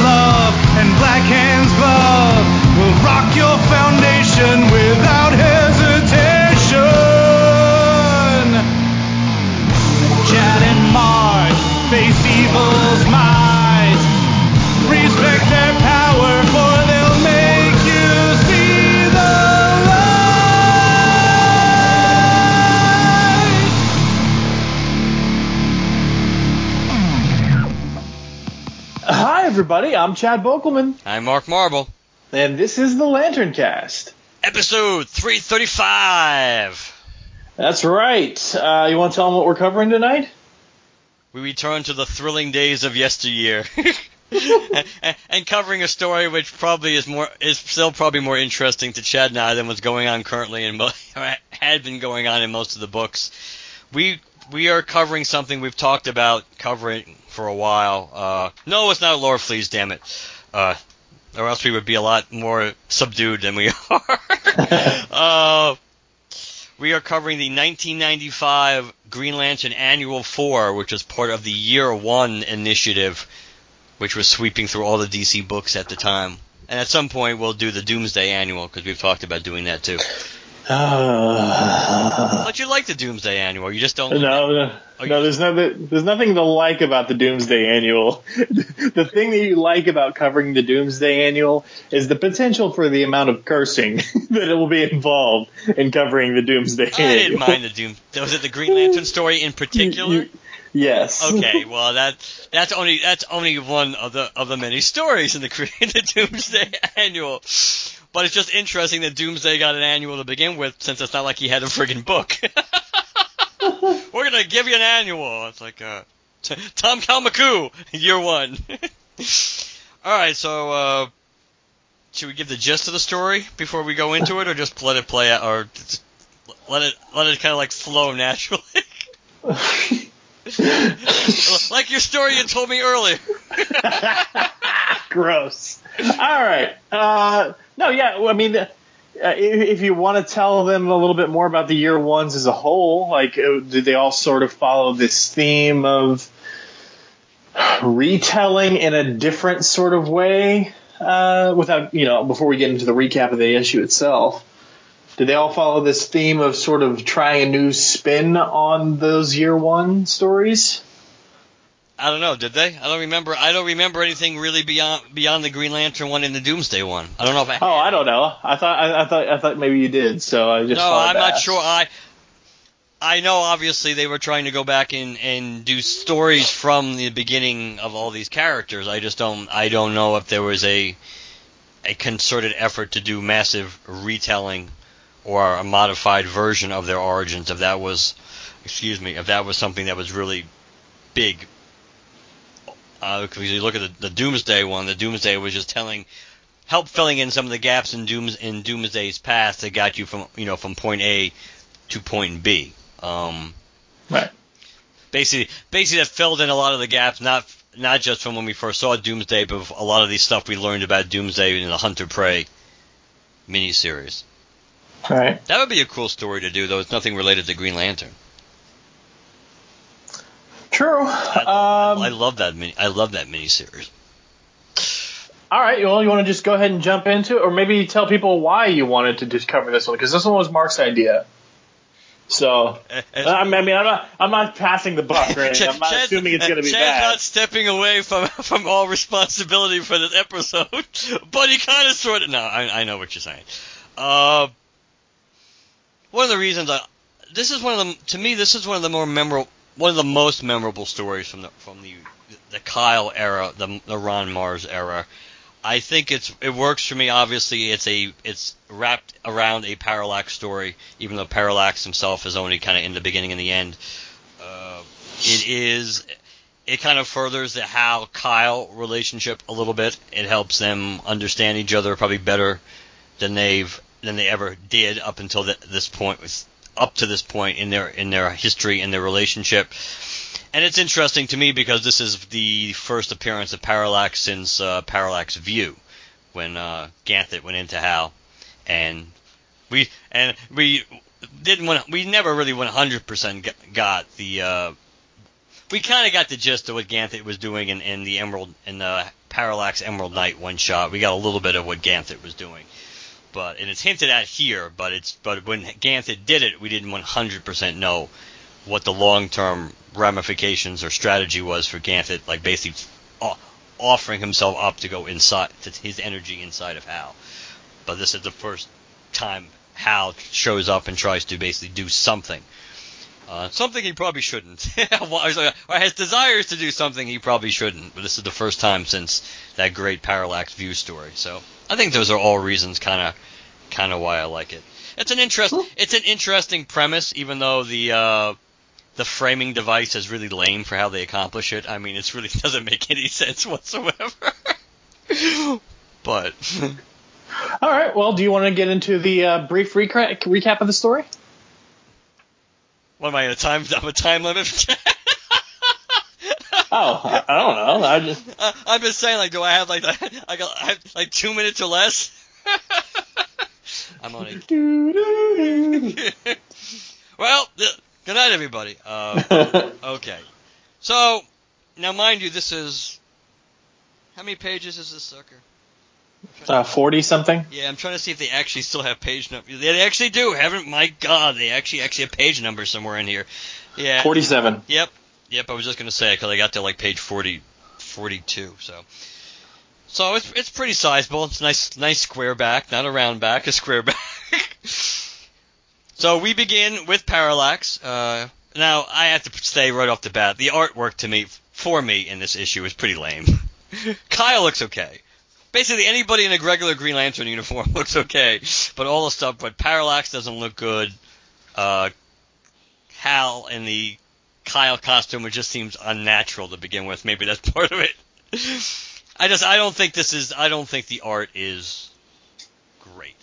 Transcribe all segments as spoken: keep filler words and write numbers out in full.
love and black hands glove will rock your foundation without hesitation. Chad and Mars face evil's might. Respect their power, for they'll make you see the light. Hi, everybody. I'm Chad Bokelman. I'm Mark Marble. And this is the Lantern Cast. Episode three thirty-five. That's right. Uh, you want to tell them what we're covering tonight? We return to the thrilling days of yesteryear. and, and covering a story which probably is more is still probably more interesting to Chad and I than what's going on currently in mo- or had been going on in most of the books. We we are covering something we've talked about covering for a while. Uh, no, it's not Lore Fleas, damn it. Uh Or else we would be a lot more subdued than we are. uh, we are covering the nineteen ninety-five Green Lantern Annual four, which was part of the Year One initiative, which was sweeping through all the D C books at the time. And at some point, we'll do the Doomsday Annual, because we've talked about doing that, too. Uh, but you like the Doomsday Annual. You just don't. No, no, oh, no. There's no. There's nothing to like about the Doomsday Annual. The thing that you like about covering the Doomsday Annual is the potential for the amount of cursing that it will be involved in covering the Doomsday Annual. I didn't mind the Doom. Was it the Green Lantern story in particular? Yes. Okay. Well, that that's only that's only one of the of the many stories in the the Doomsday Annual. But it's just interesting that Doomsday got an annual to begin with, since it's not like he had a friggin' book. We're going to give you an annual. It's like uh, t- Tom Kalmakoo, year one. All right, so uh, should we give the gist of the story before we go into it, or just let it play out, or let it let it kind of like flow naturally? Like your story you told me earlier. Gross. All right. Uh, no, yeah, I mean, uh, if, if you want to tell them a little bit more about the Year Ones as a whole, like, did they all sort of follow this theme of retelling in a different sort of way? Uh, without, you know, before we get into the recap of the issue itself, did they all follow this theme of sort of trying a new spin on those Year One stories? I don't know. Did they? I don't remember. I don't remember anything really beyond beyond the Green Lantern one and the Doomsday one. I don't know if I. Oh, I don't know. I thought I, I thought I thought maybe you did. So I just. No, I'm not asked. Sure. I I know. Obviously, they were trying to go back and, and do stories from the beginning of all these characters. I just don't. I don't know if there was a a concerted effort to do massive retelling or a modified version of their origins. If that was, excuse me, if that was something that was really big. Uh, because you look at the, the Doomsday one, the Doomsday was just telling, help filling in some of the gaps in Dooms in Doomsday's past that got you from you know from point A to point B. Um, right. Basically, basically that filled in a lot of the gaps, not not just from when we first saw Doomsday, but a lot of the stuff we learned about Doomsday in the Hunter Prey miniseries. All right. That would be a cool story to do, though. It's nothing related to Green Lantern. True. I, um, I love that mini. I love that miniseries. All right. Well, you want to just go ahead and jump into it, or maybe tell people why you wanted to just cover this one, because this one was Mark's idea. So as, I mean, I'm not, I'm not passing the buck, right? Ch- I'm not Chad's, assuming it's going to be Chad's bad. Not stepping away from from all responsibility for this episode, but he kind of sort of. No, I, I know what you're saying. Uh, one of the reasons I this is one of the to me this is one of the more memorable. One of the most memorable stories from the from the the Kyle era, the the Ron Mars era. I think it's it works for me. Obviously, it's a it's wrapped around a Parallax story, even though Parallax himself is only kind of in the beginning and the end. Uh, it is it kind of furthers the Hal Kyle relationship a little bit. It helps them understand each other probably better than they've than they ever did up until the, this point was up to this point in their in their history and their relationship. And it's interesting to me because this is the first appearance of Parallax since uh, Parallax View, when uh, Ganthet went into Hal, and we and we didn't want we never really one hundred percent got the uh, we kind of got the gist of what Ganthet was doing in, in the Emerald in the Parallax Emerald Knight one shot. We got a little bit of what Ganthet was doing, but and it's hinted at here. But it's but when Ganthet did it, we didn't one hundred percent know what the long-term ramifications or strategy was for Ganthet, like basically offering himself up to go inside, to his energy inside of Hal. But this is the first time Hal shows up and tries to basically do something. Uh, something he probably shouldn't. Or has desires to do something he probably shouldn't. But this is the first time since that great Parallax View story. So I think those are all reasons kind of kind of why I like it. It's an, interest, it's an interesting premise, even though the... Uh, The framing device is really lame for how they accomplish it. I mean, it really doesn't make any sense whatsoever. But all right, well, do you want to get into the uh, brief recra- recap of the story? What am I in a time? I'm a time limit. Oh, I, I don't know. I just uh, I'm just saying, like, do I have like I got I have, like two minutes or less? I'm on it. Well. The, Good night, everybody. Uh, okay. So, now mind you, this is... How many pages is this sucker? Uh, forty-something? Yeah, I'm trying to see if they actually still have page numbers. They actually do, haven't... My God, they actually actually have page numbers somewhere in here. Yeah. forty-seven. Yep. Yep, I was just going to say, because I got to, like, page forty, forty-two, so... So, it's it's pretty sizable. It's nice, nice square back, not a round back, a square back. So we begin with Parallax. Uh, now, I have to say right off the bat, the artwork to me, for me in this issue is pretty lame. Kyle looks okay. Basically, anybody in a regular Green Lantern uniform looks okay. But all the stuff, but Parallax doesn't look good. Uh, Hal in the Kyle costume, it just seems unnatural to begin with. Maybe that's part of it. I just, I don't think this is, I don't think the art is great.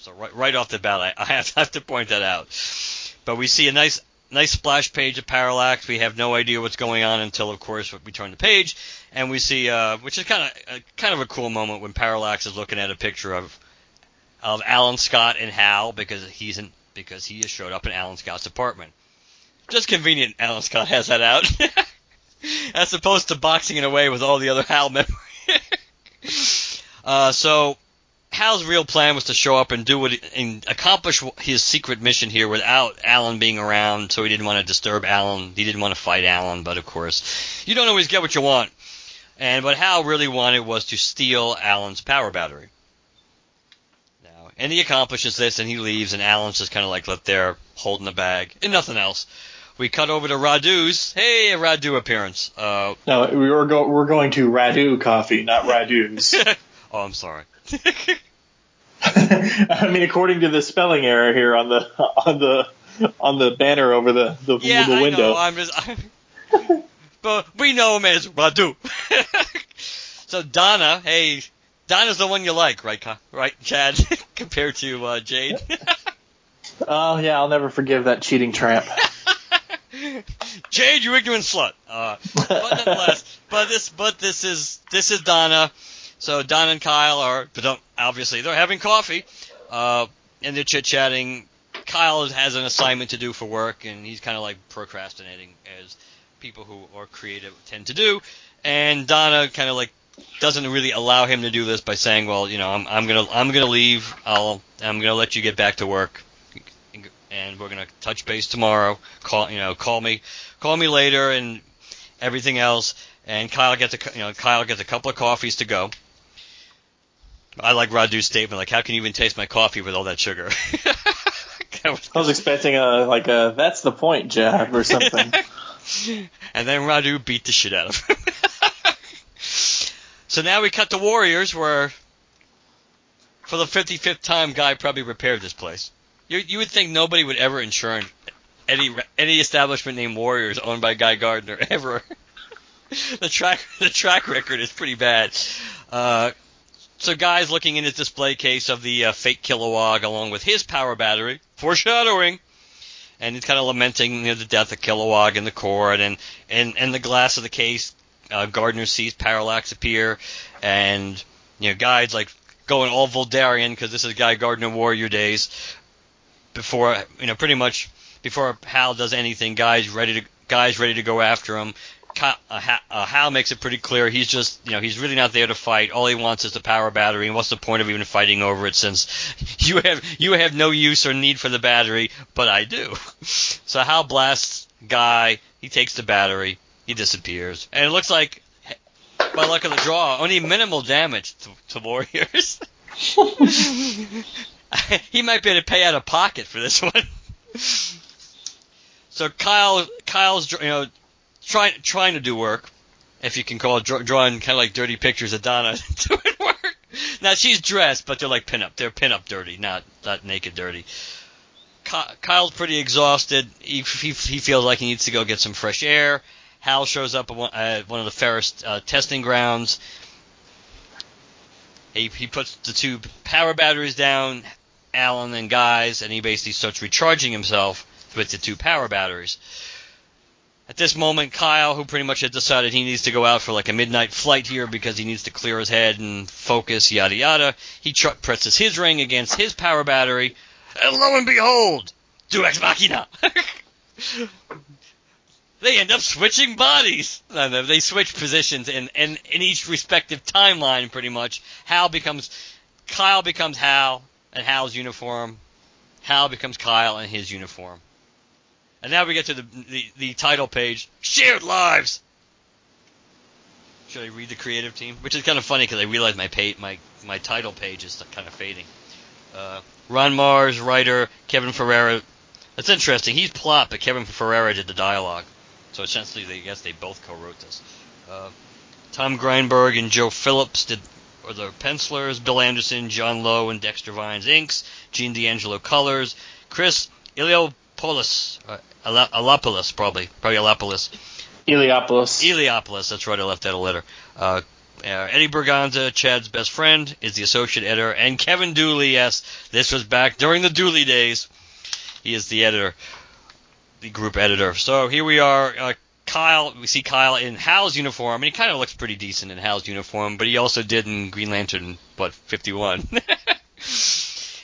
So right, right off the bat, I, I have, have to point that out. But we see a nice nice splash page of Parallax. We have no idea what's going on until, of course, we turn the page. And we see, uh, which is kind of uh, kind of a cool moment when Parallax is looking at a picture of of Alan Scott and Hal because he's in, because he has showed up in Alan Scott's apartment. Just convenient Alan Scott has that out. As opposed to boxing it away with all the other Hal memories. uh, so... Hal's real plan was to show up and do what, and accomplish his secret mission here without Alan being around, so he didn't want to disturb Alan. He didn't want to fight Alan, but of course, you don't always get what you want. And what Hal really wanted was to steal Alan's power battery. Now, and he accomplishes this, and he leaves, and Alan's just kind of like left there holding the bag and nothing else. We cut over to Radu's. Hey, a Radu appearance. Uh, no, we were go- we're going to Radu Coffee, not Radu's. Oh, I'm sorry. I mean, according to the spelling error here on the on the on the banner over the the, yeah, the window. Yeah, I know. I'm just, I'm, but we know him as Radu. So Donna, hey, Donna's the one you like, right? Right, Chad, compared to uh, Jade. Oh yeah, I'll never forgive that cheating tramp. Jade, you ignorant slut. Uh, but nonetheless, but this but this is this is Donna. So Don and Kyle are, but don't, obviously, they're having coffee, uh, and they're chit-chatting. Kyle has an assignment to do for work, and he's kind of like procrastinating, as people who are creative tend to do. And Donna kind of like doesn't really allow him to do this by saying, "Well, you know, I'm, I'm gonna, I'm gonna leave. I'll, I'm gonna let you get back to work, and we're gonna touch base tomorrow. Call, you know, call me, call me later, and everything else." And Kyle gets a, you know, Kyle gets a couple of coffees to go. I like Radu's statement, like, how can you even taste my coffee with all that sugar? I was expecting a, like, a, that's the point jab or something. And then Radu beat the shit out of him. So now we cut to Warriors, where, for the fifty-fifth time, Guy probably repaired this place. You, you would think nobody would ever insure any, any establishment named Warriors owned by Guy Gardner, ever. the track the track record is pretty bad. Uh... So Guy's looking in his display case of the uh, fake Kilowog along with his power battery, foreshadowing, and he's kind of lamenting you know, the death of Kilowog in the cord, and and, and the glass of the case, uh, Gardner sees Parallax appear, and you know Guy's like going all Voldarian because this is Guy Gardner Warrior days. Before you know, pretty much before Hal does anything, Guy's ready to Guy's ready to go after him. Uh, Hal makes it pretty clear he's just, you know, he's really not there to fight. All he wants is the power battery, and what's the point of even fighting over it since you have you have no use or need for the battery, but I do. So Hal blasts Guy, he takes the battery, he disappears. And it looks like, by luck of the draw, only minimal damage to, to Warriors. He might be able to pay out of pocket for this one. So Kyle, Kyle's, you know, Trying trying to do work, if you can call it draw, drawing kind of like dirty pictures of Donna doing work. Now she's dressed, but they're like pinup. They're pinup dirty, not not naked dirty. Kyle's pretty exhausted. He, he he feels like he needs to go get some fresh air. Hal shows up at one, uh, one of the Ferris uh, testing grounds. He he puts the two power batteries down, Alan and Guy's, and he basically starts recharging himself with the two power batteries. At this moment, Kyle, who pretty much had decided he needs to go out for like a midnight flight here because he needs to clear his head and focus, yada yada, he tr- presses his ring against his power battery, and lo and behold, Duex Machina! They end up switching bodies! No, no, they switch positions in, in, in each respective timeline, pretty much. Hal becomes... Kyle becomes Hal in Hal's uniform. Hal becomes Kyle in his uniform. And now we get to the, the the title page, Shared Lives! Should I read the creative team? Which is kind of funny because I realize my, pay, my my title page is kind of fading. Uh, Ron Mars, writer, Kevin Ferreira. That's interesting. He's plot, but Kevin Ferreira did the dialogue. So essentially, they, I guess they both co-wrote this. Uh, Tom Greinberg and Joe Phillips did or the pencilers. Bill Anderson, John Lowe, and Dexter Vines inks. Gene D'Angelo colors. Chris Eliopoulos. Eliopoulos, uh, Eliopoulos, probably, probably Eliopoulos. Eliopoulos. Eliopoulos, that's right, I left out a letter. Uh, uh, Eddie Berganza, Chad's best friend, is the associate editor, and Kevin Dooley, yes, this was back during the Dooley days. He is the editor, the group editor. So here we are, uh, Kyle, we see Kyle in Hal's uniform, and he kind of looks pretty decent in Hal's uniform, but he also did in Green Lantern, what, fifty-one?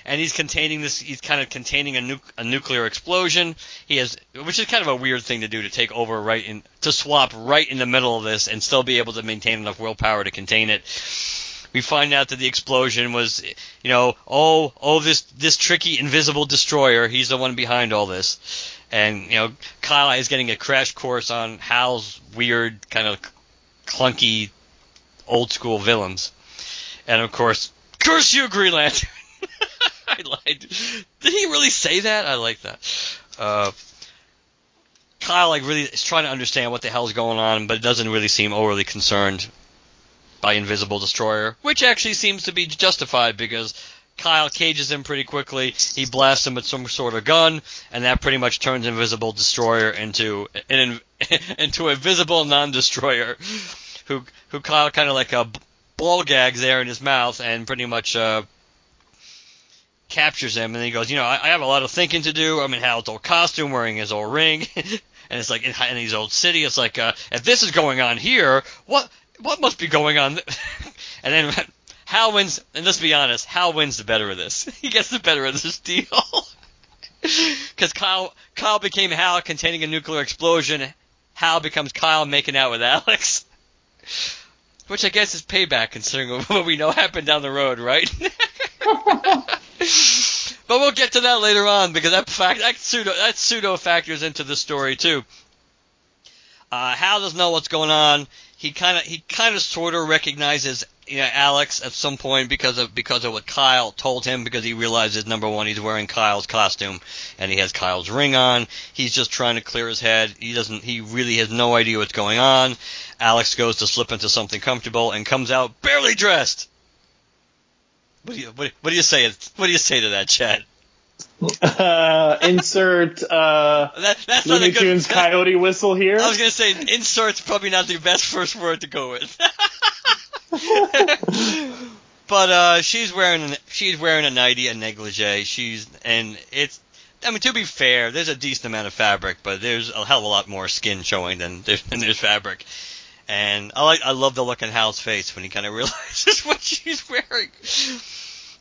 And he's containing this. He's kind of containing a, nu- a nuclear explosion. He has, which is kind of a weird thing to do to take over right in, to swap right in the middle of this, and still be able to maintain enough willpower to contain it. We find out that the explosion was, you know, oh, oh, this this tricky Invisible Destroyer. He's the one behind all this, and you know, Kyle is getting a crash course on Hal's weird, kind of clunky, old school villains, and of course, curse you, Green Lantern. I lied. Did he really say that? I like that. Uh, Kyle, like, really is trying to understand what the hell's going on, but doesn't really seem overly concerned by Invisible Destroyer, which actually seems to be justified because Kyle cages him pretty quickly. He blasts him with some sort of gun, and that pretty much turns Invisible Destroyer into an into a visible non-destroyer, who who Kyle kind of like a ball gags there in his mouth, and pretty much. Uh, captures him, and he goes, you know, I, I have a lot of thinking to do. I'm in Hal's old costume, wearing his old ring, and it's like, in, in his old city, it's like, uh, if this is going on here, what what must be going on? And then Hal wins, and let's be honest, Hal wins the better of this. He gets the better of this deal. Because Kyle, Kyle became Hal, containing a nuclear explosion. Hal becomes Kyle, making out with Alex. Which I guess is payback, considering what we know happened down the road, right? But we'll get to that later on because that fact that pseudo that pseudo factors into the story too. Uh, Hal doesn't know what's going on. He kind of he kind of sort of recognizes you know, Alex at some point because of because of what Kyle told him, because he realizes, number one, he's wearing Kyle's costume and he has Kyle's ring on. He's just trying to clear his head. He doesn't he really has no idea what's going on. Alex goes to slip into something comfortable and comes out barely dressed. What do you what, what do you say? What do you say to that, Chad? Uh, insert uh, that, that's Looney not a good, Tunes that, coyote whistle here. I was gonna say insert's probably not the best first word to go with. But uh, she's wearing an, she's wearing a nightie, a negligee. She's and it's. I mean, to be fair, there's a decent amount of fabric, but there's a hell of a lot more skin showing than there's, than there's fabric. And I like I love the look on Hal's face when he kind of realizes what she's wearing.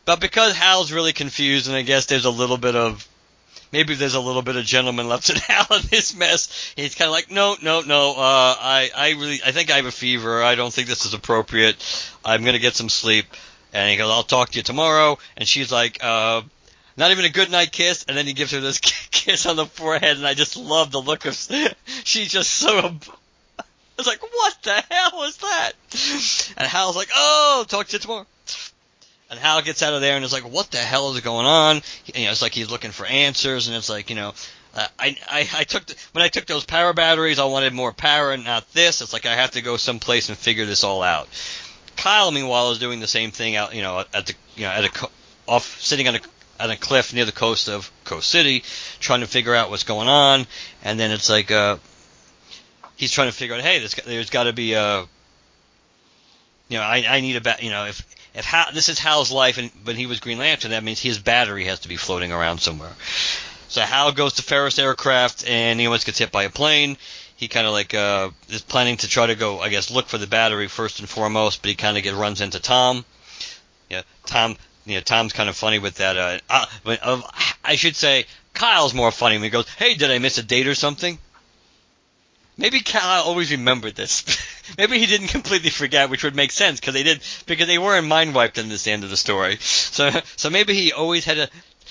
But because Hal's really confused, and I guess there's a little bit of maybe there's a little bit of gentleman left in Hal in this mess. He's kind of like, no, no, no. Uh, I I really I think I have a fever. I don't think this is appropriate. I'm gonna get some sleep. And he goes, I'll talk to you tomorrow. And she's like, uh, not even a goodnight kiss. And then he gives her this kiss on the forehead. And I just love the look of – she's just so ab- – I was like, what the hell was that? And Hal's like, oh, I'll talk to you tomorrow. And Hal gets out of there and is like, what the hell is going on? And, you know, it's like he's looking for answers. And it's like, you know, uh, I, I, I took the, when I took those power batteries, I wanted more power and not this. It's like I have to go someplace and figure this all out. Kyle, meanwhile, is doing the same thing out, you know, at the, you know, at a, off, sitting on a, on a cliff near the coast of Coast City, trying to figure out what's going on. And then it's like, uh, he's trying to figure out, hey, this, there's got to be a, you know, I, I need a, ba- you know, if, if Hal, this is Hal's life, and when he was Green Lantern, that means his battery has to be floating around somewhere. So Hal goes to Ferris Aircraft, and he almost gets hit by a plane. He kind of like uh, is planning to try to go, I guess, look for the battery first and foremost, but he kind of runs into Tom. Yeah, Tom. You know, Tom's kind of funny with that. Uh, uh, but, uh, I should say Kyle's more funny when he goes, "Hey, did I miss a date or something?" Maybe Kyle always remembered this. Maybe he didn't completely forget, which would make sense because they did because they weren't mind wiped in this end of the story. So, so maybe he always had a.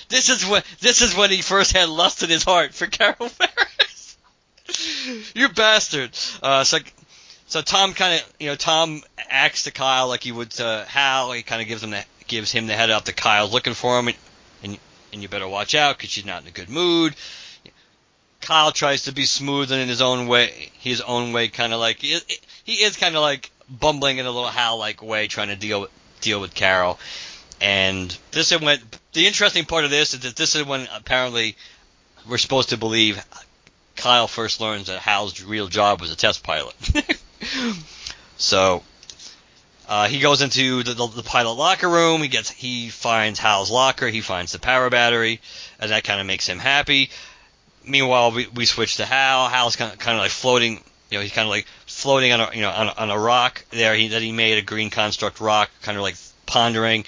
This is what this is when he first had lust in his heart for Carol Ferris. You bastard. Uh, so, so Tom kind of, you know, Tom acts to Kyle like he would to Hal. He kind of gives him the gives him the head up that Kyle's looking for him, and and, and you better watch out because she's not in a good mood. Kyle tries to be smooth and in his own way, his own way, kind of like he is, is kind of like bumbling in a little Hal like way, trying to deal with, deal with Carol. And this is when the interesting part of this is that this is when apparently we're supposed to believe Kyle first learns that Hal's real job was a test pilot. So uh, he goes into the, the, the pilot locker room. He gets he finds Hal's locker. He finds the power battery, and that kind of makes him happy. Meanwhile, we, we switch to Hal. Hal's kind of, kind of like floating. You know, he's kind of like floating on a you know on a, on a rock there. He that he made a green construct rock, kind of like pondering,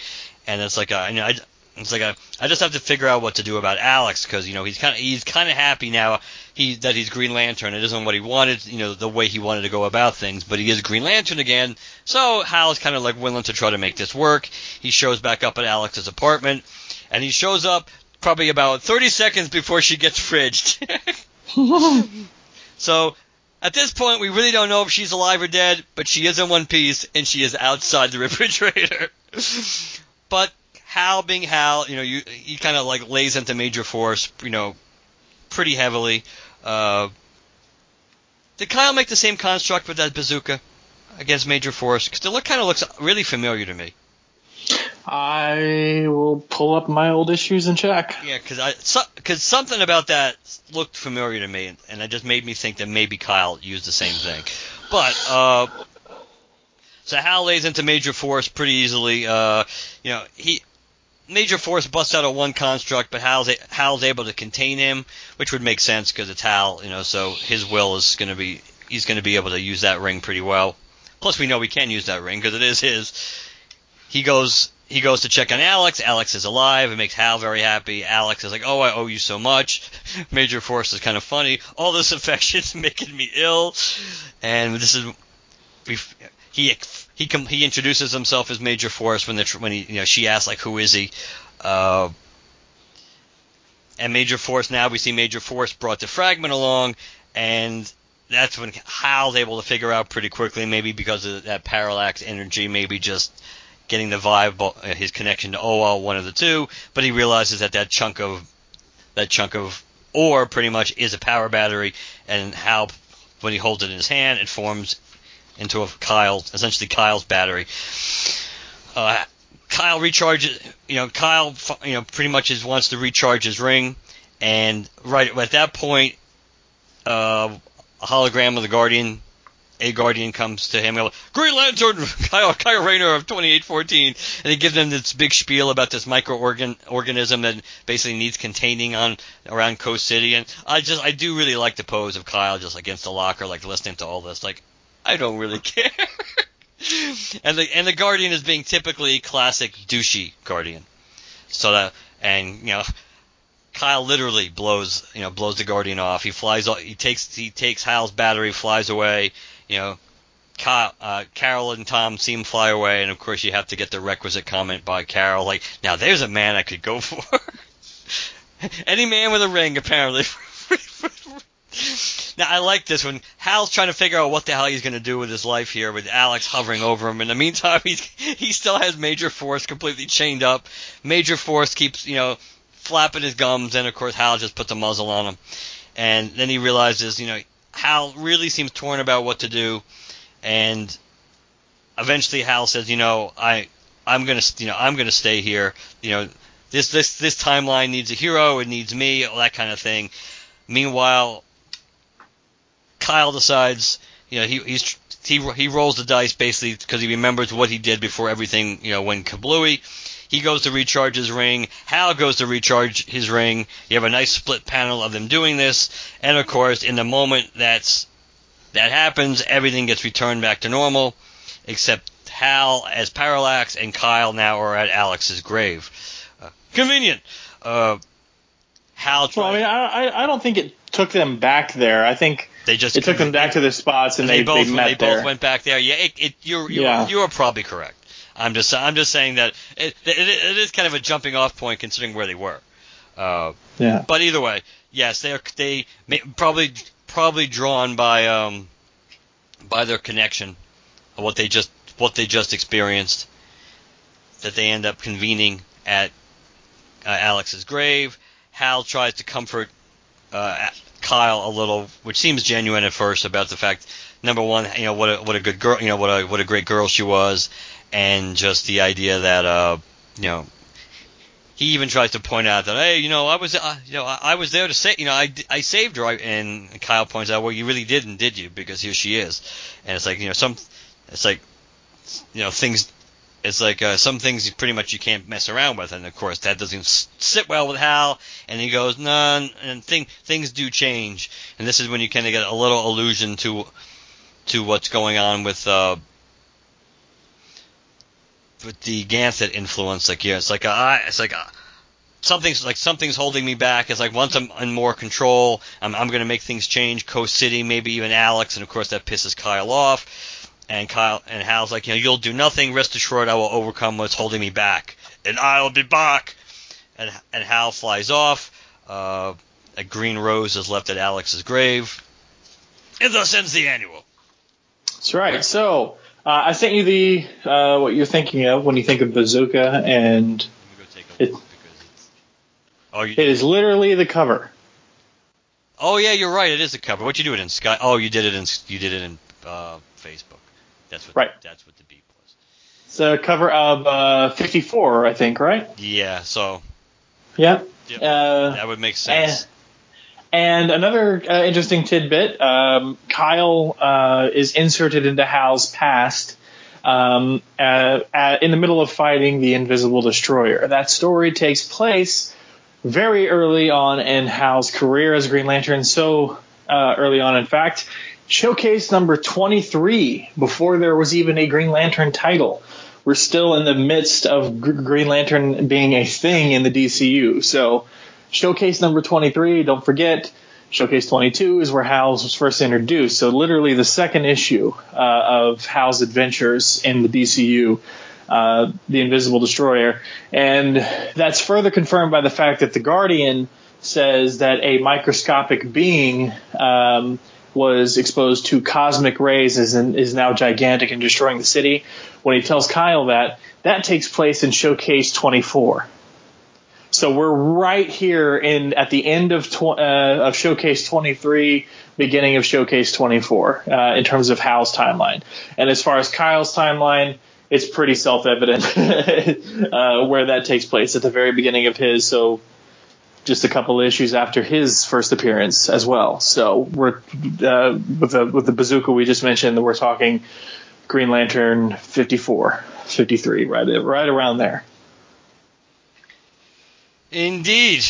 and it's like a, you know, I, it's like a, I just have to figure out what to do about Alex because you know he's kind of he's kind of happy now. He that he's Green Lantern. It isn't what he wanted, you know, the way he wanted to go about things, but he is Green Lantern again. So Hal's kind of like willing to try to make this work. He shows back up at Alex's apartment, and he shows up probably about thirty seconds before she gets fridged. So at this point, we really don't know if she's alive or dead, but she is in one piece, and she is outside the refrigerator. But Hal being Hal, you know, you, he kind of like lays into Major Force, you know, pretty heavily. Uh, did Kyle make the same construct with that bazooka against Major Force? Because the look kind of looks really familiar to me. I will pull up my old issues and check. Yeah, because I because so, something about that looked familiar to me, and, and it just made me think that maybe Kyle used the same thing. But uh, so Hal lays into Major Force pretty easily. Uh, you know, he. Major Force busts out of one construct, but Hal's, a- Hal's able to contain him, which would make sense because it's Hal, you know. So his will is going to be he's going to be able to use that ring pretty well. Plus, we know we can use that ring because it is his. He goes he goes to check on Alex. Alex is alive. It makes Hal very happy. Alex is like, "Oh, I owe you so much." Major Force is kind of funny. All this affection's making me ill, and this is we've, he. He com- he introduces himself as Major Force when the tr- when he you know she asks like who is he, uh, and Major Force now we see Major Force brought the fragment along, and that's when Hal's able to figure out pretty quickly maybe because of that parallax energy maybe just getting the vibe uh, his connection to O L one of the two, but he realizes that that chunk of that chunk of ore pretty much is a power battery, and Hal when he holds it in his hand it forms into a Kyle's, essentially Kyle's battery. Uh, Kyle recharges, you know, Kyle, you know, pretty much is, wants to recharge his ring, and right at that point, uh, a hologram of the Guardian a Guardian comes to him, Green Lantern, Kyle, Kyle Rayner of twenty-eight fourteen, and he gives them this big spiel about this microorganism that basically needs containing on around Coast City. And I just, I do really like the pose of Kyle just against the locker, like listening to all this, like, I don't really care. and the and the Guardian is being typically classic douchey Guardian. So that, and you know, Kyle literally blows, you know, blows the Guardian off. He flies, he takes, he takes Hal's battery, flies away. You know, Kyle, uh, Carol and Tom see him fly away, and of course you have to get the requisite comment by Carol, like, now there's a man I could go for. Any man with a ring, apparently. Now, I like this when Hal's trying to figure out what the hell he's going to do with his life here with Alex hovering over him. In the meantime, he's, he still has Major Force completely chained up. Major Force keeps, you know, flapping his gums, and of course Hal just puts a muzzle on him. And then he realizes, you know, Hal really seems torn about what to do, and eventually Hal says, you know, I, I'm going to, you know, I'm going to stay here. You know, this, this, this timeline needs a hero. It needs me, all that kind of thing. Meanwhile, Kyle decides, you know, he, he's, he, he rolls the dice basically because he remembers what he did before everything, you know, went kablooey. He goes to recharge his ring. Hal goes to recharge his ring. You have a nice split panel of them doing this. And, of course, in the moment that's, that happens, everything gets returned back to normal, except Hal as Parallax and Kyle now are at Alex's grave. Uh, convenient. Uh, Hal tried. Well, I mean, I, I don't think it took them back there. I think they just it took them back to their spots, and, and they, they both, they met they both there. went back there. Yeah, it, it, you're, you're, yeah. you're probably correct. I'm just I'm just saying that it, it it is kind of a jumping off point considering where they were. Uh, yeah. But either way, yes, they are they may, probably probably drawn by um by their connection, what they just what they just experienced, that they end up convening at uh, Alex's grave. Hal tries to comfort uh, Kyle a little, which seems genuine at first, about the fact, number one, you know, what a, what a good girl, you know, what a what a great girl she was. And just the idea that, uh, you know, he even tries to point out that, hey, you know, I was, uh, you know, I, I was there to say, you know, I, I saved her. And Kyle points out, well, you really didn't, did you? Because here she is. And it's like, you know, some, it's like, you know, things, it's like uh, some things pretty much you can't mess around with. And of course, that doesn't sit well with Hal. And he goes, no, and thing, things do change. And this is when you kind of get a little allusion to, to what's going on with, uh, with the Ganthet influence, like yeah, it's like I, uh, it's like uh, something's like something's holding me back. It's like once I'm in more control, I'm, I'm going to make things change. Coast City, maybe even Alex, and of course that pisses Kyle off. And Kyle and Hal's like, you know, you'll do nothing. Rest assured, I will overcome what's holding me back, and I'll be back. And and Hal flies off. Uh, a green rose is left at Alex's grave, and thus ends the annual. That's right. So. Uh, I sent you the uh, what you're thinking of when you think of Bazooka, and it, it's, oh, you, it is literally the cover. Oh yeah, you're right. It is the cover. What you do it in Sky? Oh, you did it in you did it in uh, Facebook. That's what. Right. That's what the beat was. It's a cover of uh, fifty-four, I think. Right. Yeah. So. Yeah. Yep, uh, that would make sense. Uh, And another uh, interesting tidbit, um, Kyle uh, is inserted into Hal's past um, uh, at, in the middle of fighting the Invisible Destroyer. That story takes place very early on in Hal's career as Green Lantern, so uh, early on, in fact. Showcase number twenty-three, before there was even a Green Lantern title. We're still in the midst of G- Green Lantern being a thing in the D C U, so... Showcase number twenty-three, don't forget, Showcase twenty-two is where Hal's was first introduced. So literally the second issue uh, of Hal's adventures in the D C U, uh, the Invisible Destroyer. And that's further confirmed by the fact that the Guardian says that a microscopic being um, was exposed to cosmic rays and is now gigantic and destroying the city. When he tells Kyle that, that takes place in Showcase twenty-four. So we're right here in at the end of tw- uh, of Showcase twenty-three, beginning of Showcase twenty-four, uh, in terms of Hal's timeline. And as far as Kyle's timeline, it's pretty self-evident uh, where that takes place, at the very beginning of his. So just a couple of issues after his first appearance as well. So we're uh, with the with the bazooka we just mentioned, we're talking Green Lantern fifty-four, fifty-three, right right around there. Indeed.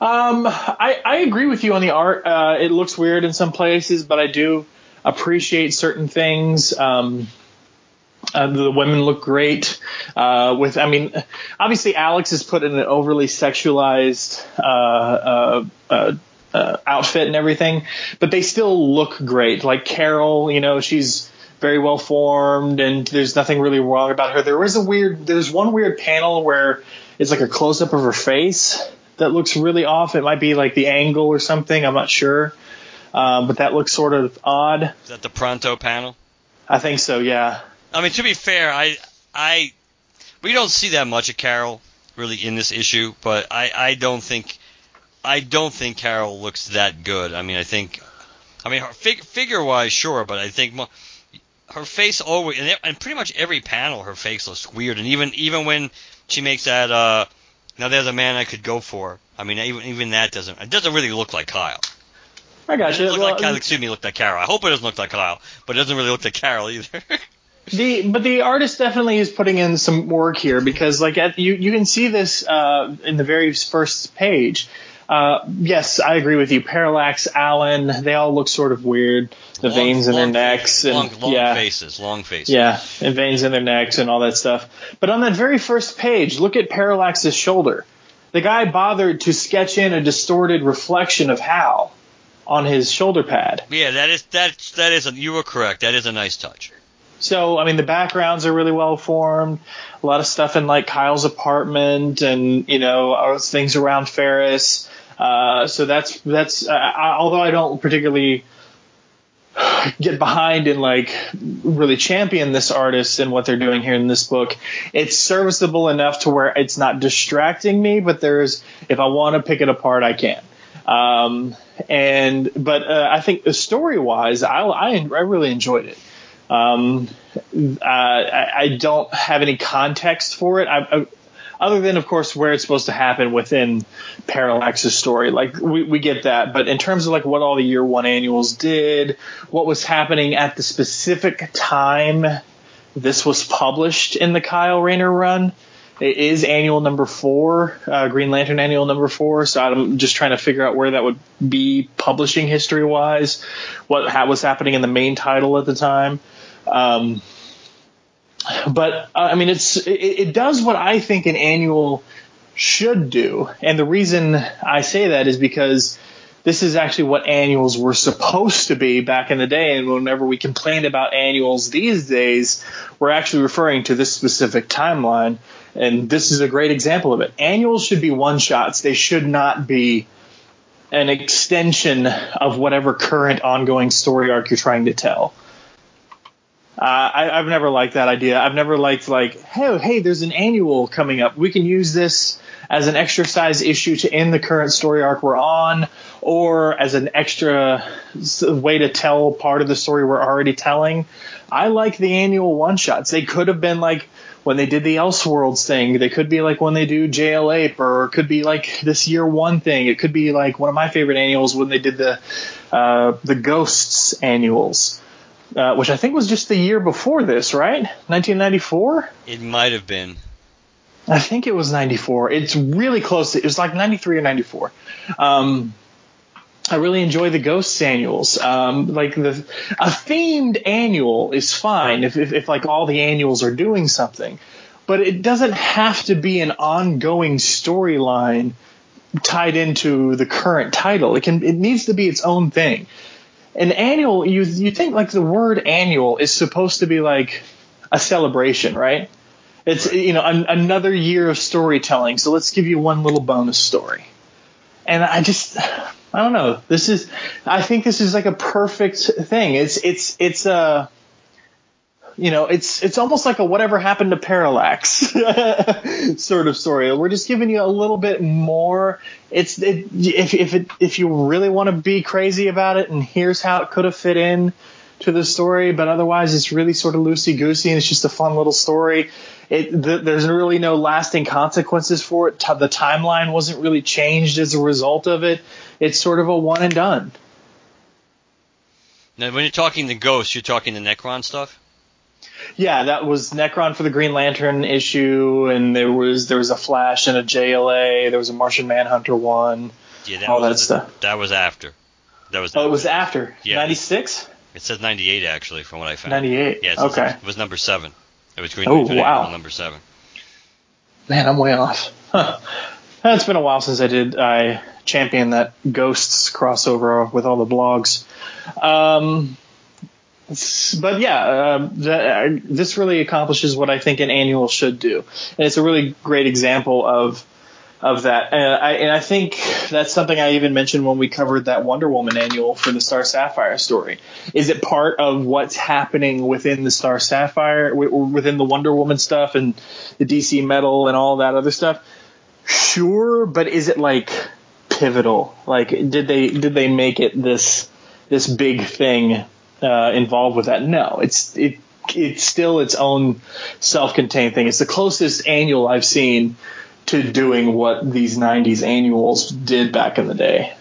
Um, I, I agree with you on the art. Uh, it looks weird in some places, but I do appreciate certain things. Um, uh, the women look great. Uh, with, I mean, obviously Alex is put in an overly sexualized uh, uh, uh, uh, outfit and everything, but they still look great. Like Carol, you know, she's very well formed, and there's nothing really wrong about her. There is a weird, there's one weird panel where it's like a close up of her face. That looks really off. It might be like the angle or something. I'm not sure. Um, but that looks sort of odd. Is that the Pronto panel? I think so, yeah. I mean, to be fair, I, I, we don't see that much of Carol really in this issue, but I, I don't think, I don't think Carol looks that good. I mean, I think, I mean, her fig, figure-wise, sure, but I think mo- her face always, and, it, and pretty much every panel, her face looks weird. And even, even when she makes that, uh, now there's a man I could go for. I mean, even even that doesn't it doesn't really look like Kyle. I got you. It doesn't look like Kyle, excuse me, it looked like Carol. I hope it doesn't look like Kyle, but it doesn't really look like Carol either. the but the artist definitely is putting in some work here, because like at, you you can see this uh, in the very first page. Uh, yes, I agree with you. Parallax, Alan, they all look sort of weird. The long, veins in their necks. And, long, long yeah, faces, long faces. Yeah, and veins in their necks and all that stuff. But on that very first page, look at Parallax's shoulder. The guy bothered to sketch in a distorted reflection of Hal on his shoulder pad. Yeah, that is, that, that is a, you were correct. That is a nice touch. So, I mean, the backgrounds are really well formed. A lot of stuff in, like, Kyle's apartment and, you know, things around Ferris. Uh, so that's that's uh, I, although I don't particularly get behind and like really champion this artist and what they're doing here in this book, it's serviceable enough to where it's not distracting me. But there's, if I want to pick it apart, I can. Um, and but uh, I think story wise, I, I I really enjoyed it. Um, uh, I, I don't have any context for it. I, I Other than, of course, where it's supposed to happen within Parallax's story. Like, we, we get that. But in terms of, like, what all the year one annuals did, what was happening at the specific time this was published in the Kyle Rayner run, it is annual number four, uh, Green Lantern annual number four. So I'm just trying to figure out where that would be publishing history-wise, what how, was happening in the main title at the time. Um But, uh, I mean, it's it, it does what I think an annual should do. And the reason I say that is because this is actually what annuals were supposed to be back in the day. And whenever we complain about annuals these days, we're actually referring to this specific timeline. And this is a great example of it. Annuals should be one-shots. They should not be an extension of whatever current ongoing story arc you're trying to tell. Uh, I, I've never liked that idea. I've never liked, like, hey, hey, there's an annual coming up. We can use this as an exercise issue to end the current story arc we're on, or as an extra way to tell part of the story we're already telling. I like the annual one-shots. They could have been, like, when they did the Elseworlds thing. They could be, like, when they do J L Ape, or it could be, like, this year one thing. It could be, like, one of my favorite annuals when they did the uh, the Ghosts annuals. Uh, which I think was just the year before this, right? nineteen ninety-four? It might have been. I think it was ninety-four. It's really close. It was like ninety-three or ninety-four. Um, I really enjoy the Ghosts annuals. Um, like the a themed annual is fine if, if if like all the annuals are doing something, but it doesn't have to be an ongoing storyline tied into the current title. It can it needs to be its own thing. An annual, you you think like the word annual is supposed to be like a celebration, right? It's, you know, an, another year of storytelling. So let's give you one little bonus story. And I just, I don't know. This is, I think this is like a perfect thing. It's it's it's a, you know, it's it's almost like a whatever happened to Parallax sort of story. We're just giving you a little bit more. It's it, if if it, if you really want to be crazy about it, and here's how it could have fit in. to the story, but otherwise it's really sort of loosey-goosey, and it's just a fun little story. It th- There's really no lasting consequences for it. T- the timeline wasn't really changed as a result of it. It's sort of a one and done. Now, when you're talking the Ghost, you're talking the Necron stuff? Yeah, that was Necron for the Green Lantern issue, and there was there was a Flash and a J L A, there was a Martian Manhunter one, yeah, that all that stuff. A, that was after. That was. Oh, after. It was after. Yeah. ninety-six? It says ninety-eight, actually, from what I found. ninety-eight? Yeah, it says, okay. It was number seven. It was Green Lantern, oh, wow. Number seven. Man, I'm way off. Huh. It's been a while since I did. I championed that Ghosts crossover with all the blogs. Um... But yeah, uh, that, uh, this really accomplishes what I think an annual should do, and it's a really great example of of that. And I, and I think that's something I even mentioned when we covered that Wonder Woman annual for the Star Sapphire story. Is it part of what's happening within the Star Sapphire, w- within the Wonder Woman stuff, and the D C Metal and all that other stuff? Sure, but is it like pivotal? Like, did they did they make it this this big thing? Uh, involved with that? No, it's it it's still its own self-contained thing. It's the closest annual I've seen to doing what these nineties annuals did back in the day.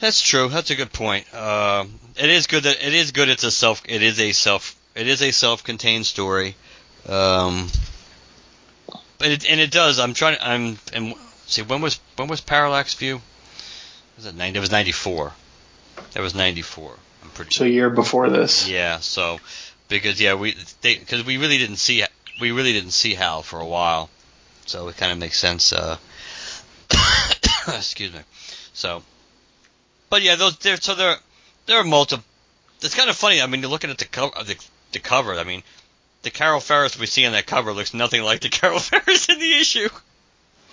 That's true. That's a good point. Uh, it is good that it is good. It's a self. It is a self. It is a self-contained story. Um, but it, and it does. I'm trying. I'm and see when was when was Parallax View? Was it ninety? It was ninety-four. That was ninety-four. I'm pretty so sure. A year before this. Yeah. So because yeah we because we really didn't see we really didn't see Hal for a while, so it kind of makes sense. Uh, excuse me. So, but yeah, those there so there there are multiple. It's kind of funny. I mean, you're looking at the cover. The, the cover. I mean, the Carol Ferris we see on that cover looks nothing like the Carol Ferris in the issue.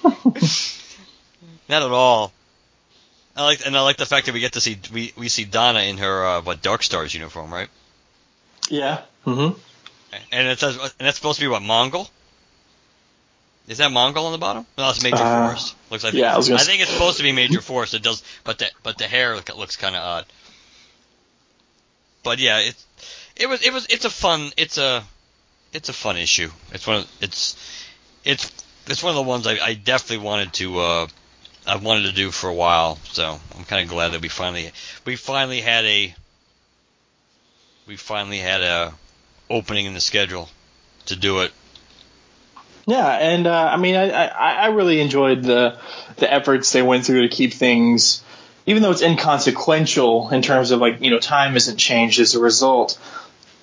Not at all. I like, and I like the fact that we get to see we, we see Donna in her uh, what Dark Star's uniform, right? Yeah. Mm-hmm. And it says, and that's supposed to be what Mongol. Is that Mongol on the bottom? No, it's Major uh, Force. Looks like. Yeah, I, was gonna I think it's supposed to be Major Force. It does, but the but the hair looks kind of odd. But yeah, it it was it was it's a fun it's a it's a fun issue. It's one of, it's it's it's one of the ones I, I definitely wanted to. Uh, I've wanted to do for a while, so I'm kind of glad that we finally we finally had a we finally had a opening in the schedule to do it. Yeah, and uh, I mean, I, I, I really enjoyed the the efforts they went through to keep things, even though it's inconsequential in terms of, like, you know, time isn't changed as a result.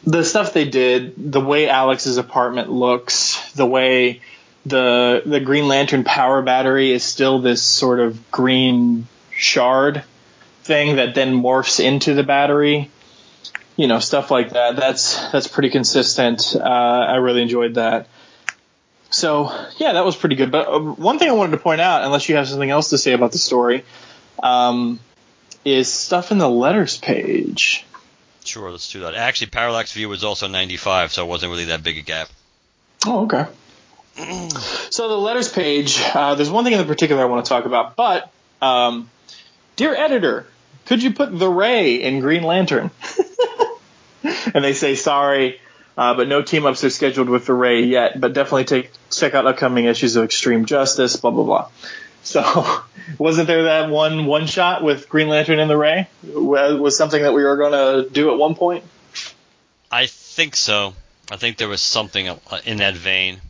The stuff they did, the way Alex's apartment looks, the way. The the Green Lantern power battery is still this sort of green shard thing that then morphs into the battery, you know, stuff like that. That's that's pretty consistent. Uh, I really enjoyed that. So yeah, that was pretty good. But uh, one thing I wanted to point out, unless you have something else to say about the story, um, is stuff in the letters page. Sure, let's do that. Actually, Parallax View was also ninety-five, so it wasn't really that big a gap. Oh, okay. So the letters page, uh, there's one thing in particular I want to talk about, but um, dear editor, could you put The Ray in Green Lantern? And they say, sorry, uh, but no team-ups are scheduled with The Ray yet, but definitely take check out upcoming issues of Extreme Justice, blah, blah, blah. So wasn't there that one one-shot with Green Lantern and The Ray? Was something that we were going to do at one point? I think so. I think there was something in that vein.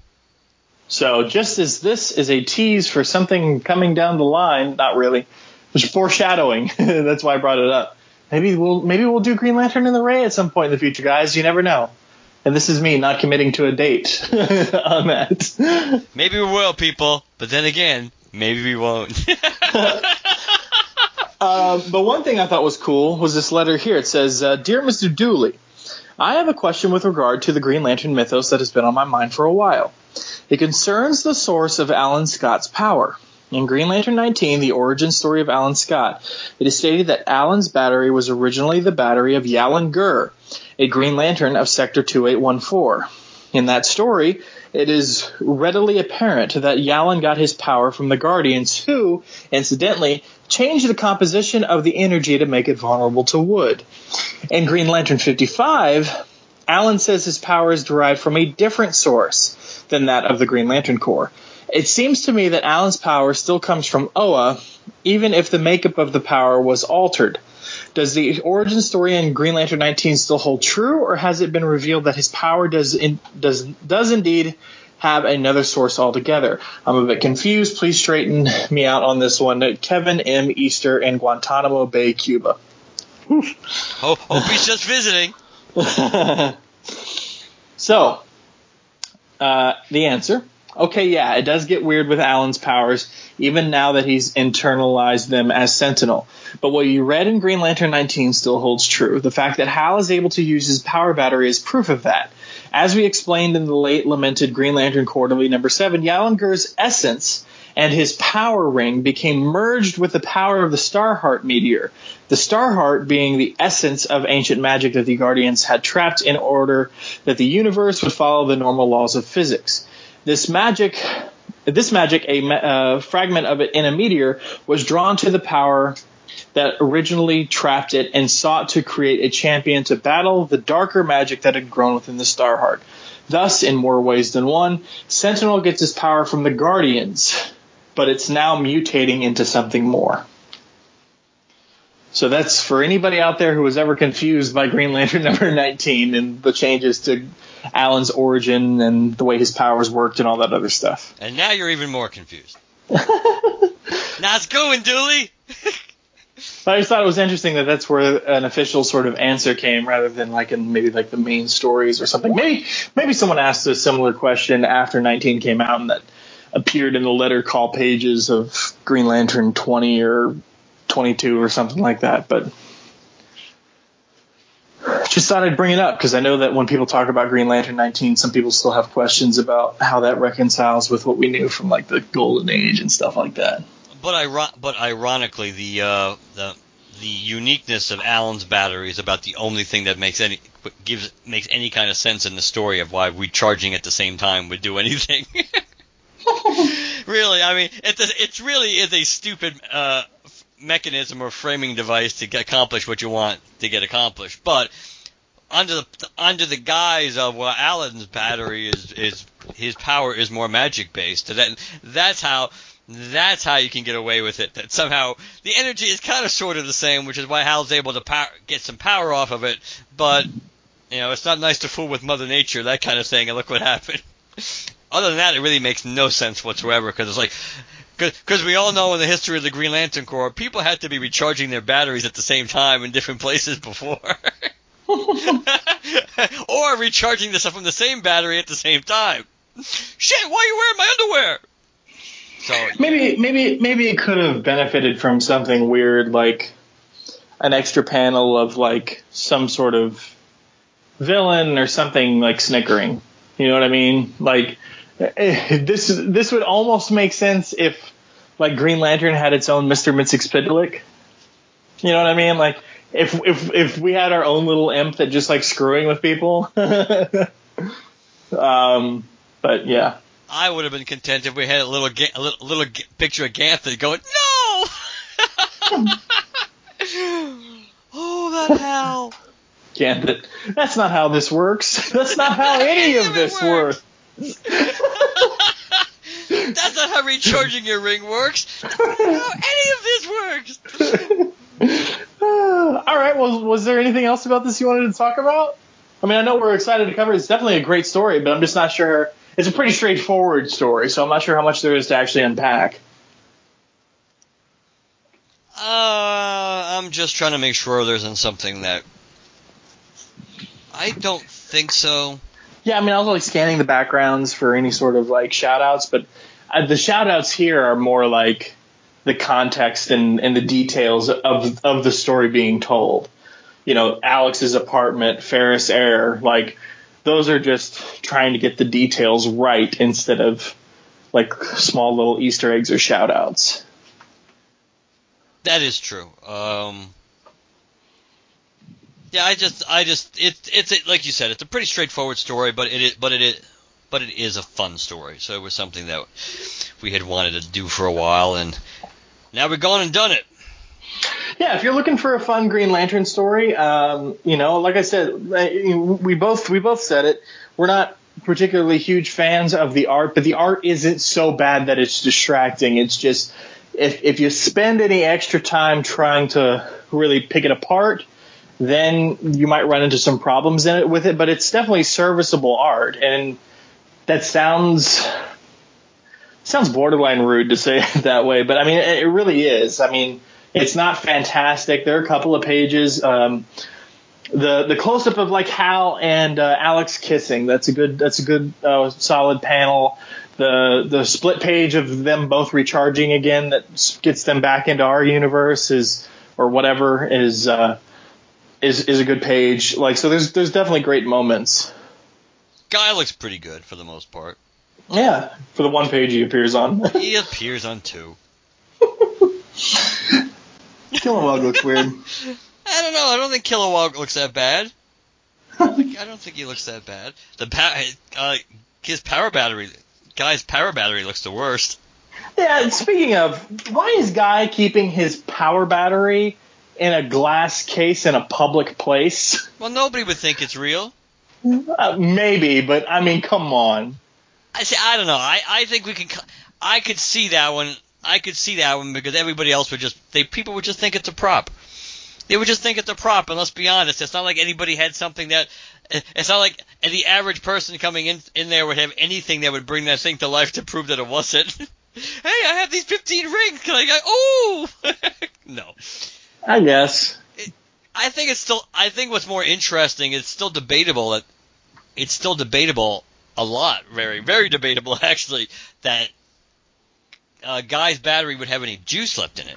So just as this is a tease for something coming down the line, not really, it's foreshadowing. That's why I brought it up. Maybe we'll maybe we'll do Green Lantern and The Ray at some point in the future, guys. You never know. And this is me not committing to a date on that. Maybe we will, people. But then again, maybe we won't. uh, but one thing I thought was cool was this letter here. It says, uh, Dear Mister Dooley, I have a question with regard to the Green Lantern mythos that has been on my mind for a while. It concerns the source of Alan Scott's power. In Green Lantern nineteen, the origin story of Alan Scott, it is stated that Alan's battery was originally the battery of Yalan Gur, a Green Lantern of Sector two eight one four. In that story, it is readily apparent that Yalon got his power from the Guardians, who, incidentally, changed the composition of the energy to make it vulnerable to wood. In Green Lantern fifty-five, Alan says his power is derived from a different source than that of the Green Lantern Corps. It seems to me that Alan's power still comes from Oa, even if the makeup of the power was altered. Does the origin story in Green Lantern nineteen still hold true, or has it been revealed that his power does in, does does indeed have another source altogether? I'm a bit confused. Please straighten me out on this one. Kevin M. Easter in Guantanamo Bay, Cuba. Oh, hope he's just visiting. So, uh, the answer. Okay, yeah, it does get weird with Alan's powers, even now that he's internalized them as Sentinel. But what you read in Green Lantern nineteen still holds true. The fact that Hal is able to use his power battery is proof of that. As we explained in the late lamented Green Lantern Quarterly number seven, Yalanger's essence and his power ring became merged with the power of the Starheart meteor, the Starheart being the essence of ancient magic that the Guardians had trapped in order that the universe would follow the normal laws of physics. This magic, this magic, a uh, fragment of it in a meteor, was drawn to the power that originally trapped it and sought to create a champion to battle the darker magic that had grown within the Starheart. Thus, in more ways than one, Sentinel gets his power from the Guardians, but it's now mutating into something more. So that's for anybody out there who was ever confused by Green Lantern number nineteen and the changes to Alan's origin and the way his powers worked and all that other stuff. And now you're even more confused. Now it's going, Dooley! I just thought it was interesting that that's where an official sort of answer came rather than like in maybe like the main stories or something. Maybe maybe someone asked a similar question after nineteen came out and that appeared in the letter call pages of Green Lantern twenty or twenty-two or something like that, but just thought I'd bring it up because I know that when people talk about Green Lantern nineteen, some people still have questions about how that reconciles with what we knew from like the Golden Age and stuff like that. But iron- but ironically, the uh, the the uniqueness of Alan's battery is about the only thing that makes any gives makes any kind of sense in the story of why recharging at the same time would do anything. Really, I mean, it's a, it's really is a stupid uh, mechanism or framing device to accomplish what you want to get accomplished, but. Under the under the guise of well, Alan's battery is, is his power is more magic based. That that's how that's how you can get away with it. That somehow the energy is kind of sort of the same, which is why Hal's able to power, get some power off of it. But you know, it's not nice to fool with Mother Nature, that kind of thing. And look what happened. Other than that, it really makes no sense whatsoever because it's like. Because we all know in the history of the Green Lantern Corps, people had to be recharging their batteries at the same time in different places before. Or recharging this from the same battery at the same time. Shit, why are you wearing my underwear? So yeah. Maybe maybe maybe it could have benefited from something weird like an extra panel of like some sort of villain or something like snickering. You know what I mean? Like this this would almost make sense if like Green Lantern had its own Mister Mitzik Spidlick. You know what I mean? Like If if if we had our own little imp that just like screwing with people, um, but yeah, I would have been content if we had a little ga- a little, little ga- picture of Ganthet going no, oh that hell, Ganthet, that's not how this works. That's not how any of this works. That's not how recharging your ring works. That's not how any of this works. All right, well, was there anything else about this you wanted to talk about? I mean, I know we're excited to cover it. It's definitely a great story, but I'm just not sure. It's a pretty straightforward story, so I'm not sure how much there is to actually unpack. Uh, I'm just trying to make sure there isn't something that... I don't think so. Yeah, I mean, I was like scanning the backgrounds for any sort of like shout-outs, but the shout-outs here are more like... the context and, and the details of of the story being told. You know, Alex's apartment, Ferris Air, like, those are just trying to get the details right instead of, like, small little Easter eggs or shout-outs. That is true. Um, yeah, I just, I just, it, it's, it, like you said, it's a pretty straightforward story, but it is, but it is, but it is a fun story. So it was something that we had wanted to do for a while, and now we've gone and done it. Yeah, if you're looking for a fun Green Lantern story, um, you know, like I said, we both we both said it. We're not particularly huge fans of the art, but the art isn't so bad that it's distracting. It's just if if you spend any extra time trying to really pick it apart, then you might run into some problems in it with it. But it's definitely serviceable art, and that sounds sounds borderline rude to say it that way, but I mean it really is. I mean. It's not fantastic. There are a couple of pages. Um, the the close up of like Hal and uh, Alex kissing. That's a good. That's a good uh, solid panel. The the split page of them both recharging again that gets them back into our universe is or whatever is uh, is is a good page. Like so, there's there's definitely great moments. Guy looks pretty good for the most part. Yeah, for the one page he appears on. He appears on two. Kilowog looks weird. I don't know. I don't think Kilowog looks that bad. I don't think, I don't think he looks that bad. The pa- uh, his power battery, Guy's power battery looks the worst. Yeah. Speaking of, why is Guy keeping his power battery in a glass case in a public place? Well, nobody would think it's real. Uh, maybe, but I mean, come on. I see. I don't know. I, I think we can. I could see that one. I could see that one because everybody else would just they people would just think it's a prop. They would just think it's a prop, and let's be honest, it's not like anybody had something that it's not like the average person coming in in there would have anything that would bring that thing to life to prove that it wasn't. Hey, I have these fifteen rings. Can I go? Oh, no. I guess. It, I think it's still. I think what's more interesting is still debatable. That it's still debatable a lot, very, very debatable actually. That. Uh, Guy's battery would have any juice left in it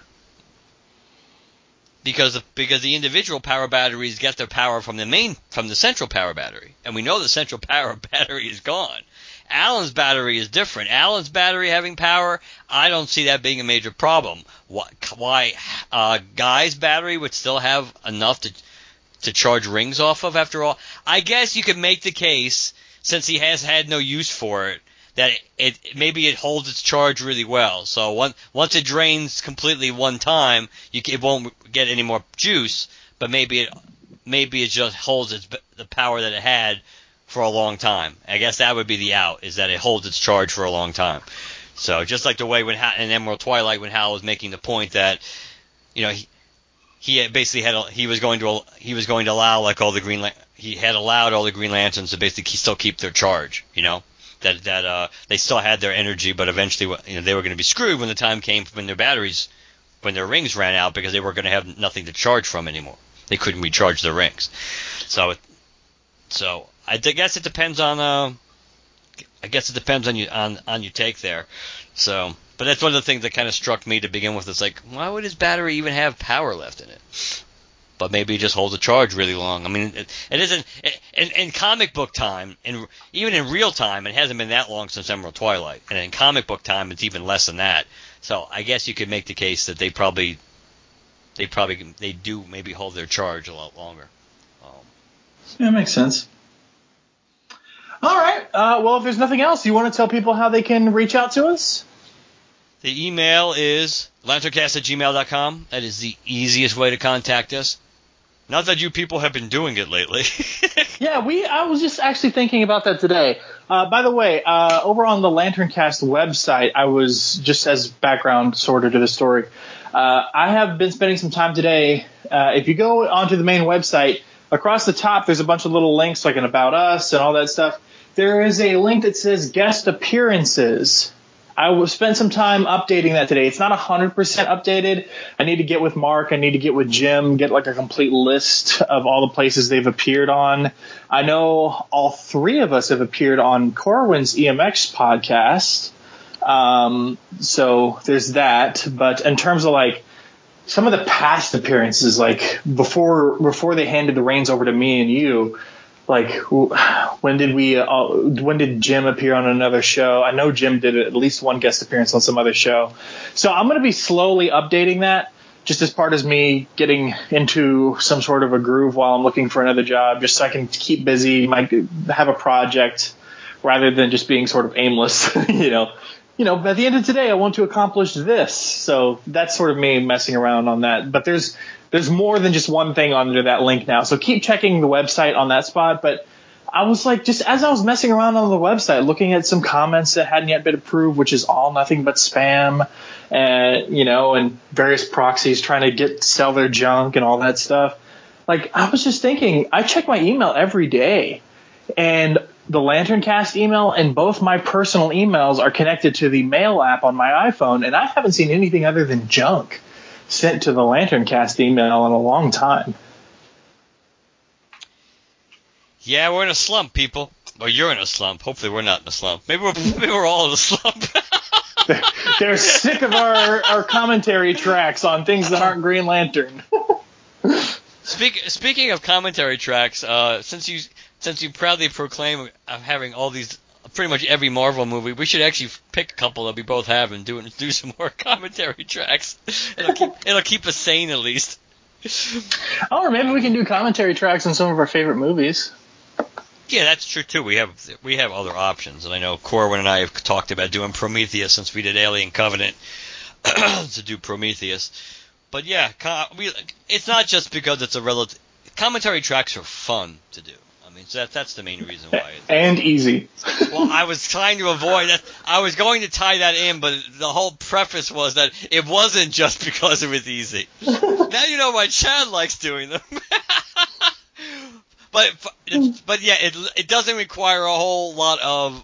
because of, because the individual power batteries get their power from the main from the central power battery, and we know the central power battery is gone. Alan's battery is different. Alan's battery having power, I don't see that being a major problem. Why, why uh, Guy's battery would still have enough to to charge rings off of? After all, I guess you could make the case since he has had no use for it. That it, it maybe it holds its charge really well. So one, once it drains completely one time, you, it won't get any more juice. But maybe it maybe it just holds its the power that it had for a long time. I guess that would be the out is that it holds its charge for a long time. So just like the way when in Emerald Twilight when Hal was making the point that you know he he had basically had a, he was going to he was going to allow like all the green he had allowed all the Green Lanterns to basically still keep their charge. You know. That that uh, they still had their energy, but eventually you know, they were going to be screwed when the time came when their batteries, when their rings ran out, because they were going to have nothing to charge from anymore. They couldn't recharge their rings. So, it, so I guess it depends on. Uh, I guess it depends on you on, on your take there. So, but that's one of the things that kind of struck me to begin with. It's like, why would his battery even have power left in it? But maybe it just holds a charge really long. I mean, it, it isn't it, in, in comic book time, and even in real time, it hasn't been that long since Emerald Twilight. And in comic book time, it's even less than that. So I guess you could make the case that they probably, they probably they do maybe hold their charge a lot longer. Um, so. Yeah, makes sense. All right. Uh, well, if there's nothing else, you want to tell people how they can reach out to us? The email is lanterncast at gmail dot com. That is the easiest way to contact us. Not that you people have been doing it lately. yeah, we. I was just actually thinking about that today. Uh, by the way, uh, over on the Lanterncast website, I was, just as background sort of to the story, uh, I have been spending some time today. Uh, if you go onto the main website, across the top, there's a bunch of little links like an About Us and all that stuff. There is a link that says Guest Appearances. I will spend some time updating that today. It's not one hundred percent updated. I need to get with Mark. I need to get with Jim, get like a complete list of all the places they've appeared on. I know all three of us have appeared on Corwin's E M X podcast. Um, so there's that. But in terms of like some of the past appearances, like before before they handed the reins over to me and you, like when did we uh, when did Jim appear on another show? I know Jim did at least one guest appearance on some other show. So I'm going to be slowly updating that just as part of me getting into some sort of a groove while I'm looking for another job, just so I can keep busy, might have a project rather than just being sort of aimless, you know. You know, at the end of today, I want to accomplish this. So that's sort of me messing around on that. But there's there's more than just one thing under that link now. So keep checking the website on that spot. But I was like, just as I was messing around on the website, looking at some comments that hadn't yet been approved, which is all nothing but spam, and you know, and various proxies trying to get sell their junk and all that stuff. Like, I was just thinking, I check my email every day, and the LanternCast email and both my personal emails are connected to the mail app on my iPhone, and I haven't seen anything other than junk sent to the LanternCast email in a long time. Yeah, we're in a slump, people. Well, you're in a slump. Hopefully we're not in a slump. Maybe we're, maybe we're all in a slump. they're, they're sick of our, our commentary tracks on things that aren't Green Lantern. Speak, speaking of commentary tracks, uh, since you... Since you proudly proclaim of having all these, pretty much every Marvel movie, we should actually pick a couple that we both have and do do some more commentary tracks. It'll keep, it'll keep us sane at least. Oh, or maybe we can do commentary tracks on some of our favorite movies. Yeah, that's true too. We have we have other options, and I know Corwin and I have talked about doing Prometheus since we did Alien Covenant to do Prometheus. But yeah, com- we, it's not just because it's a relative. Commentary tracks are fun to do. I mean, so that, that's the main reason why. And easy. Well, I was trying to avoid that. I was going to tie that in, but the whole preface was that it wasn't just because it was easy. Now you know why Chad likes doing them. but but yeah, it it doesn't require a whole lot of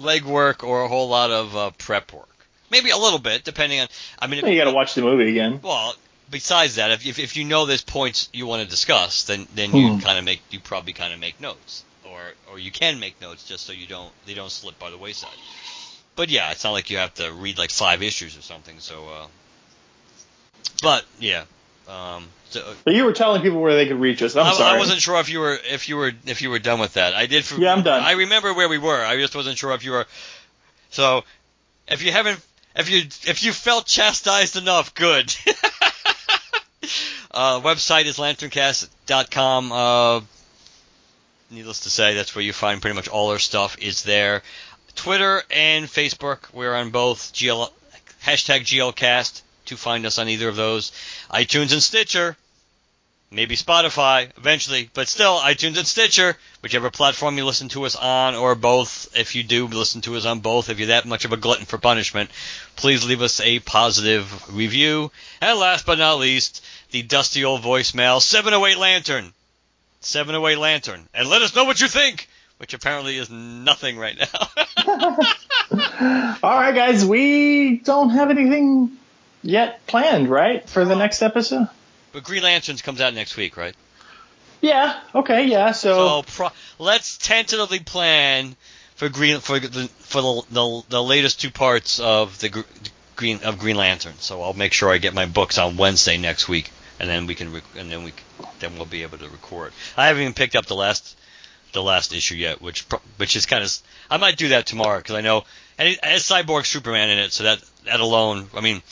legwork or a whole lot of uh, prep work. Maybe a little bit, depending on. I mean, well, you got to watch the movie again. Well. Besides that, if, if if you know there's points you want to discuss, then, then you mm. kind of make you probably kind of make notes, or or you can make notes just so you don't they don't slip by the wayside. But yeah, it's not like you have to read like five issues or something. So, uh, but yeah. Um, so, but you were telling people where they could reach us. I'm I, sorry, I wasn't sure if you were if you were if you were done with that. I did. For, yeah, I'm done. I remember where we were. I just wasn't sure if you were. So, if you haven't, if you if you felt chastised enough, good. Uh, website is lanterncast dot com. Uh, needless to say, that's where you find pretty much all our stuff is there. Twitter and Facebook, we're on both. G L, hashtag G L cast to find us on either of those. iTunes and Stitcher. Maybe Spotify eventually. But still, iTunes and Stitcher, whichever platform you listen to us on or both. If you do listen to us on both, if you're that much of a glutton for punishment, please leave us a positive review. And last but not least, the dusty old voicemail, seven oh eight Lantern. seven oh eight Lantern. And let us know what you think, which apparently is nothing right now. All right, guys. We don't have anything yet planned, right, for the next episode? But Green Lanterns comes out next week, right? Yeah. Okay. Yeah. So, so pro- let's tentatively plan for Green for the for the, the, the latest two parts of the gr- Green of Green Lantern. So I'll make sure I get my books on Wednesday next week, and then we can rec- and then we then we'll be able to record. I haven't even picked up the last the last issue yet, which pro- which is kind of I might do that tomorrow because I know and it has Cyborg Superman in it, so that that alone, I mean.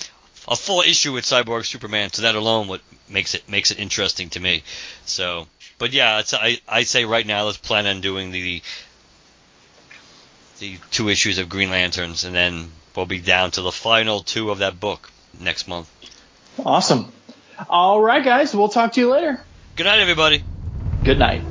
A full issue with Cyborg Superman, so that alone what makes it makes it interesting to me. So, but yeah, it's, I I say right now let's plan on doing the the two issues of Green Lanterns, and then we'll be down to the final two of that book next month. Awesome. All right, guys, we'll talk to you later. Good night, everybody. Good night.